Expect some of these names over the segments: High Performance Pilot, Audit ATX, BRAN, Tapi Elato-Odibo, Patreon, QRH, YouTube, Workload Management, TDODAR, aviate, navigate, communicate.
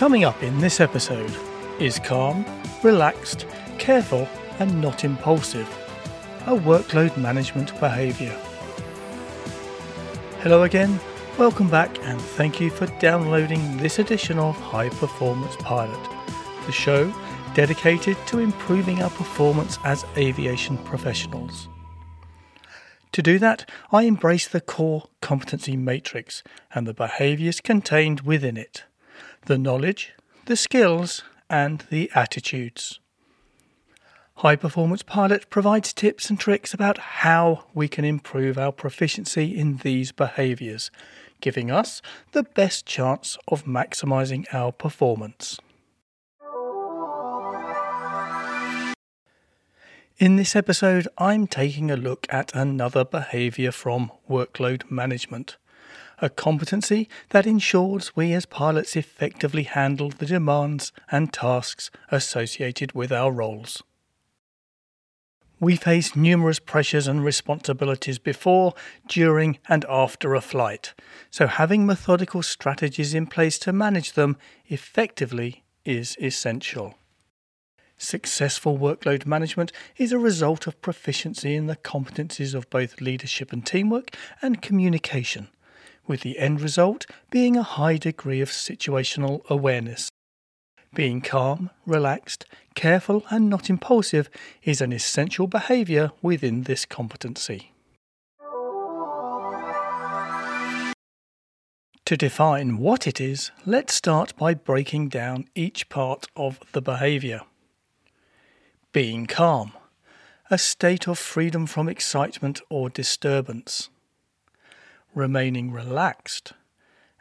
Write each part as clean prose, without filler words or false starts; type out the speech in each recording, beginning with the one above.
Coming up in this episode is calm, relaxed, careful and not impulsive, a workload management behaviour. Hello again, welcome back and thank you for downloading this edition of High Performance Pilot, the show dedicated to improving our performance as aviation professionals. To do that, I embrace the core competency matrix and the behaviours contained within it, the knowledge, the skills and the attitudes. High Performance Pilot provides tips and tricks about how we can improve our proficiency in these behaviours, giving us the best chance of maximising our performance. In this episode, I'm taking a look at another behaviour from workload management, a competency that ensures we as pilots effectively handle the demands and tasks associated with our roles. We face numerous pressures and responsibilities before, during and after a flight, so having methodical strategies in place to manage them effectively is essential. Successful workload management is a result of proficiency in the competencies of both leadership and teamwork and communication, with the end result being a high degree of situational awareness. Being calm, relaxed, careful and not impulsive is an essential behaviour within this competency. To define what it is, let's start by breaking down each part of the behaviour. Being calm, a state of freedom from excitement or disturbance. Remaining relaxed,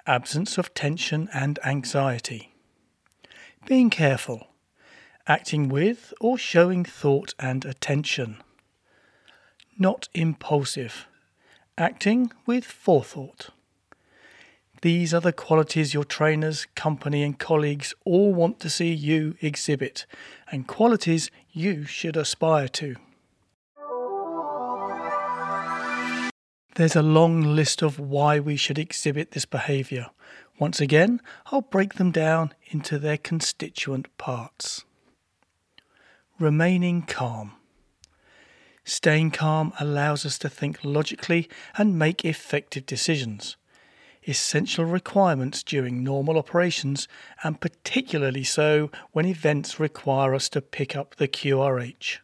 absence of tension and anxiety. Being careful, acting with or showing thought and attention. Not impulsive, acting with forethought. These are the qualities your trainers, company and colleagues all want to see you exhibit, and qualities you should aspire to. There's a long list of why we should exhibit this behaviour. Once again, I'll break them down into their constituent parts. Remaining calm. Staying calm allows us to think logically and make effective decisions, essential requirements during normal operations and particularly so when events require us to pick up the QRH.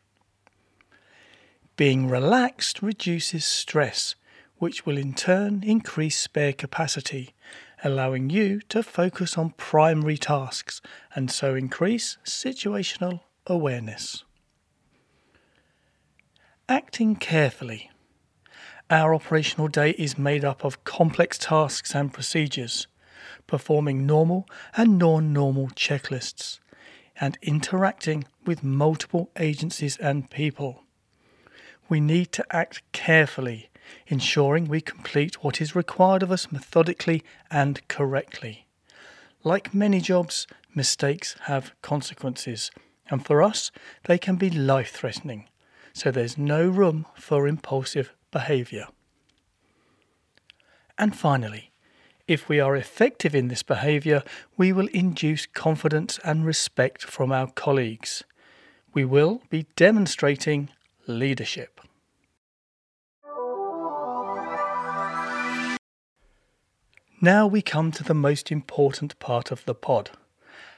Being relaxed reduces stress, which will in turn increase spare capacity, allowing you to focus on primary tasks and so increase situational awareness. Acting carefully. Our operational day is made up of complex tasks and procedures, performing normal and non-normal checklists, and interacting with multiple agencies and people. We need to act carefully, ensuring we complete what is required of us methodically and correctly. Like many jobs, mistakes have consequences, and for us, they can be life-threatening, so there's no room for impulsive behaviour. And finally, if we are effective in this behaviour, we will induce confidence and respect from our colleagues. We will be demonstrating leadership. Now we come to the most important part of the pod,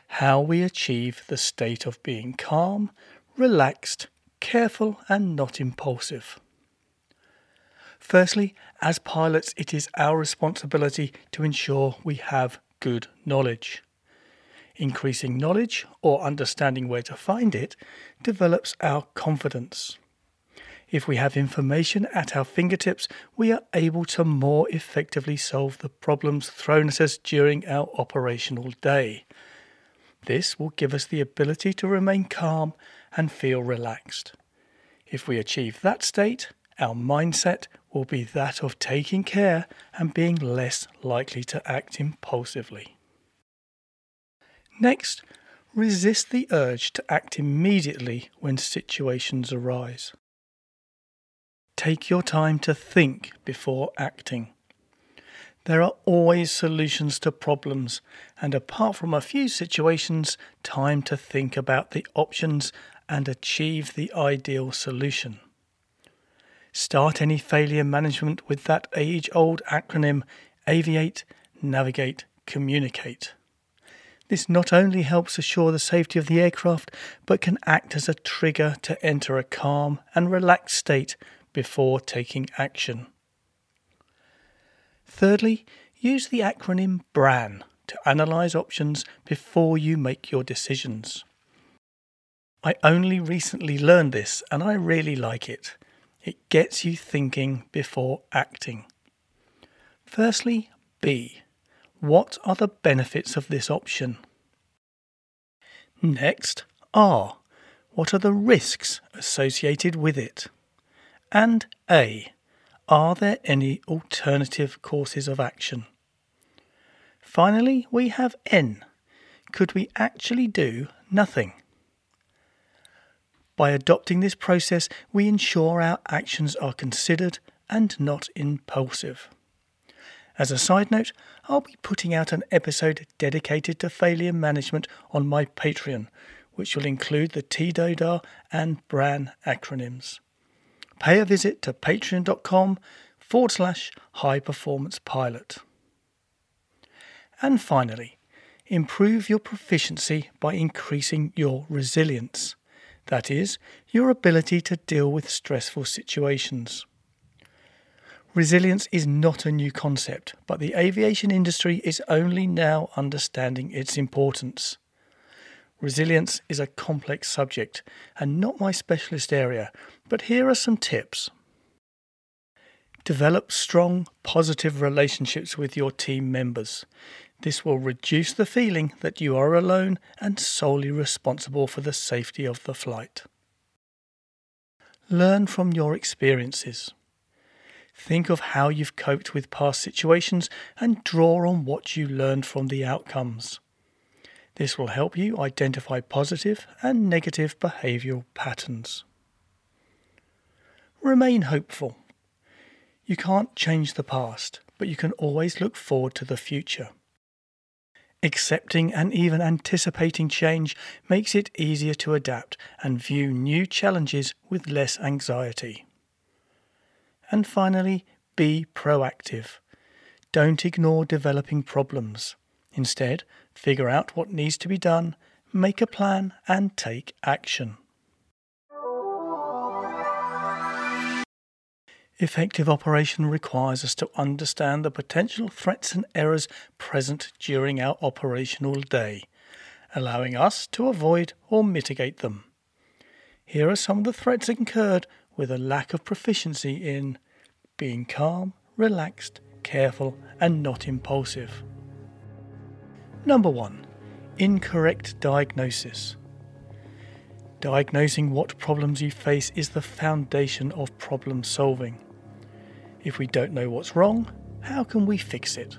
how we achieve the state of being calm, relaxed, careful and not impulsive. Firstly, as pilots, it is our responsibility to ensure we have good knowledge. Increasing knowledge, or understanding where to find it, develops our confidence. If we have information at our fingertips, we are able to more effectively solve the problems thrown at us during our operational day. This will give us the ability to remain calm and feel relaxed. If we achieve that state, our mindset will be that of taking care and being less likely to act impulsively. Next, resist the urge to act immediately when situations arise. Take your time to think before acting. There are always solutions to problems, and apart from a few situations, time to think about the options and achieve the ideal solution. Start any failure management with that age-old acronym, aviate, navigate, communicate. This not only helps assure the safety of the aircraft, but can act as a trigger to enter a calm and relaxed state before taking action. Thirdly, use the acronym BRAN to analyse options before you make your decisions. I only recently learned this and I really like it. It gets you thinking before acting. Firstly, B. What are the benefits of this option? Next, R. What are the risks associated with it? And A. Are there any alternative courses of action? Finally, we have N. Could we actually do nothing? By adopting this process, we ensure our actions are considered and not impulsive. As a side note, I'll be putting out an episode dedicated to failure management on my Patreon, which will include the TDODAR and BRAN acronyms. Pay a visit to patreon.com/highperformancepilot. And finally, improve your proficiency by increasing your resilience. That is, your ability to deal with stressful situations. Resilience is not a new concept, but the aviation industry is only now understanding its importance. Resilience is a complex subject and not my specialist area, but here are some tips. Develop strong, positive relationships with your team members. This will reduce the feeling that you are alone and solely responsible for the safety of the flight. Learn from your experiences. Think of how you've coped with past situations and draw on what you learned from the outcomes. This will help you identify positive and negative behavioural patterns. Remain hopeful. You can't change the past, but you can always look forward to the future. Accepting and even anticipating change makes it easier to adapt and view new challenges with less anxiety. And finally, be proactive. Don't ignore developing problems. Instead, figure out what needs to be done, make a plan, and take action. Effective operation requires us to understand the potential threats and errors present during our operational day, allowing us to avoid or mitigate them. Here are some of the threats incurred with a lack of proficiency in being calm, relaxed, careful, and not impulsive. Number 1. Incorrect diagnosis. Diagnosing what problems you face is the foundation of problem solving. If we don't know what's wrong, how can we fix it?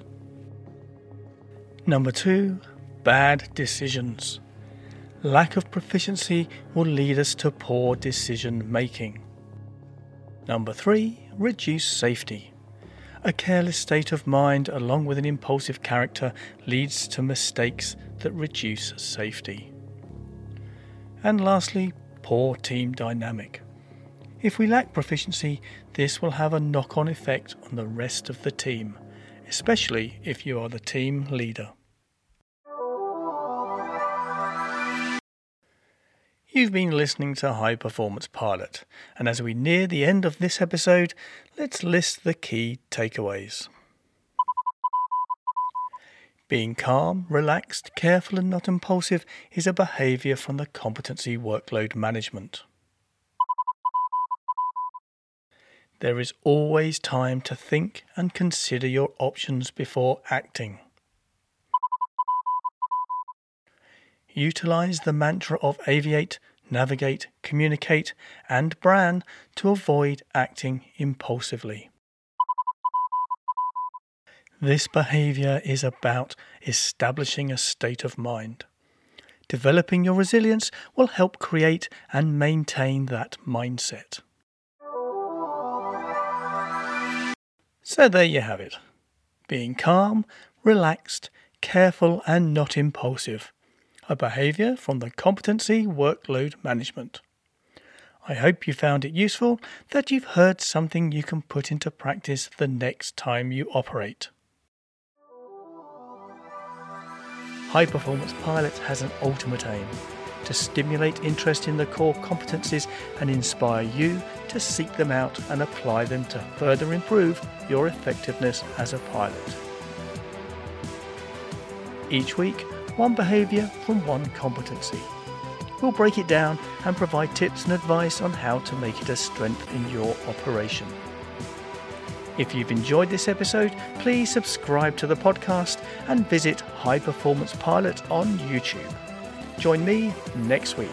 Number 2. Bad decisions. Lack of proficiency will lead us to poor decision making. Number 3. Reduce safety. A careless state of mind along with an impulsive character leads to mistakes that reduce safety. And lastly, poor team dynamic. If we lack proficiency, this will have a knock-on effect on the rest of the team, especially if you are the team leader. You've been listening to High Performance Pilot, and as we near the end of this episode, let's list the key takeaways. Being calm, relaxed, careful and not impulsive is a behaviour from the competency workload management. There is always time to think and consider your options before acting. Utilise the mantra of aviate, navigate, communicate and BRAN to avoid acting impulsively. This behaviour is about establishing a state of mind. Developing your resilience will help create and maintain that mindset. So there you have it. being calm, relaxed, careful and not impulsive, a behaviour from the competency workload management. I hope you found it useful, that you've heard something you can put into practice the next time you operate. High Performance Pilot has an ultimate aim, to stimulate interest in the core competencies and inspire you to seek them out and apply them to further improve your effectiveness as a pilot. Each week, one behaviour from one competency. We'll break it down and provide tips and advice on how to make it a strength in your operation. If you've enjoyed this episode, please subscribe to the podcast and visit High Performance Pilot on YouTube. Join me next week.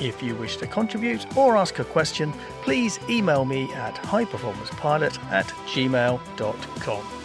If you wish to contribute or ask a question, please email me at highperformancepilot@gmail.com.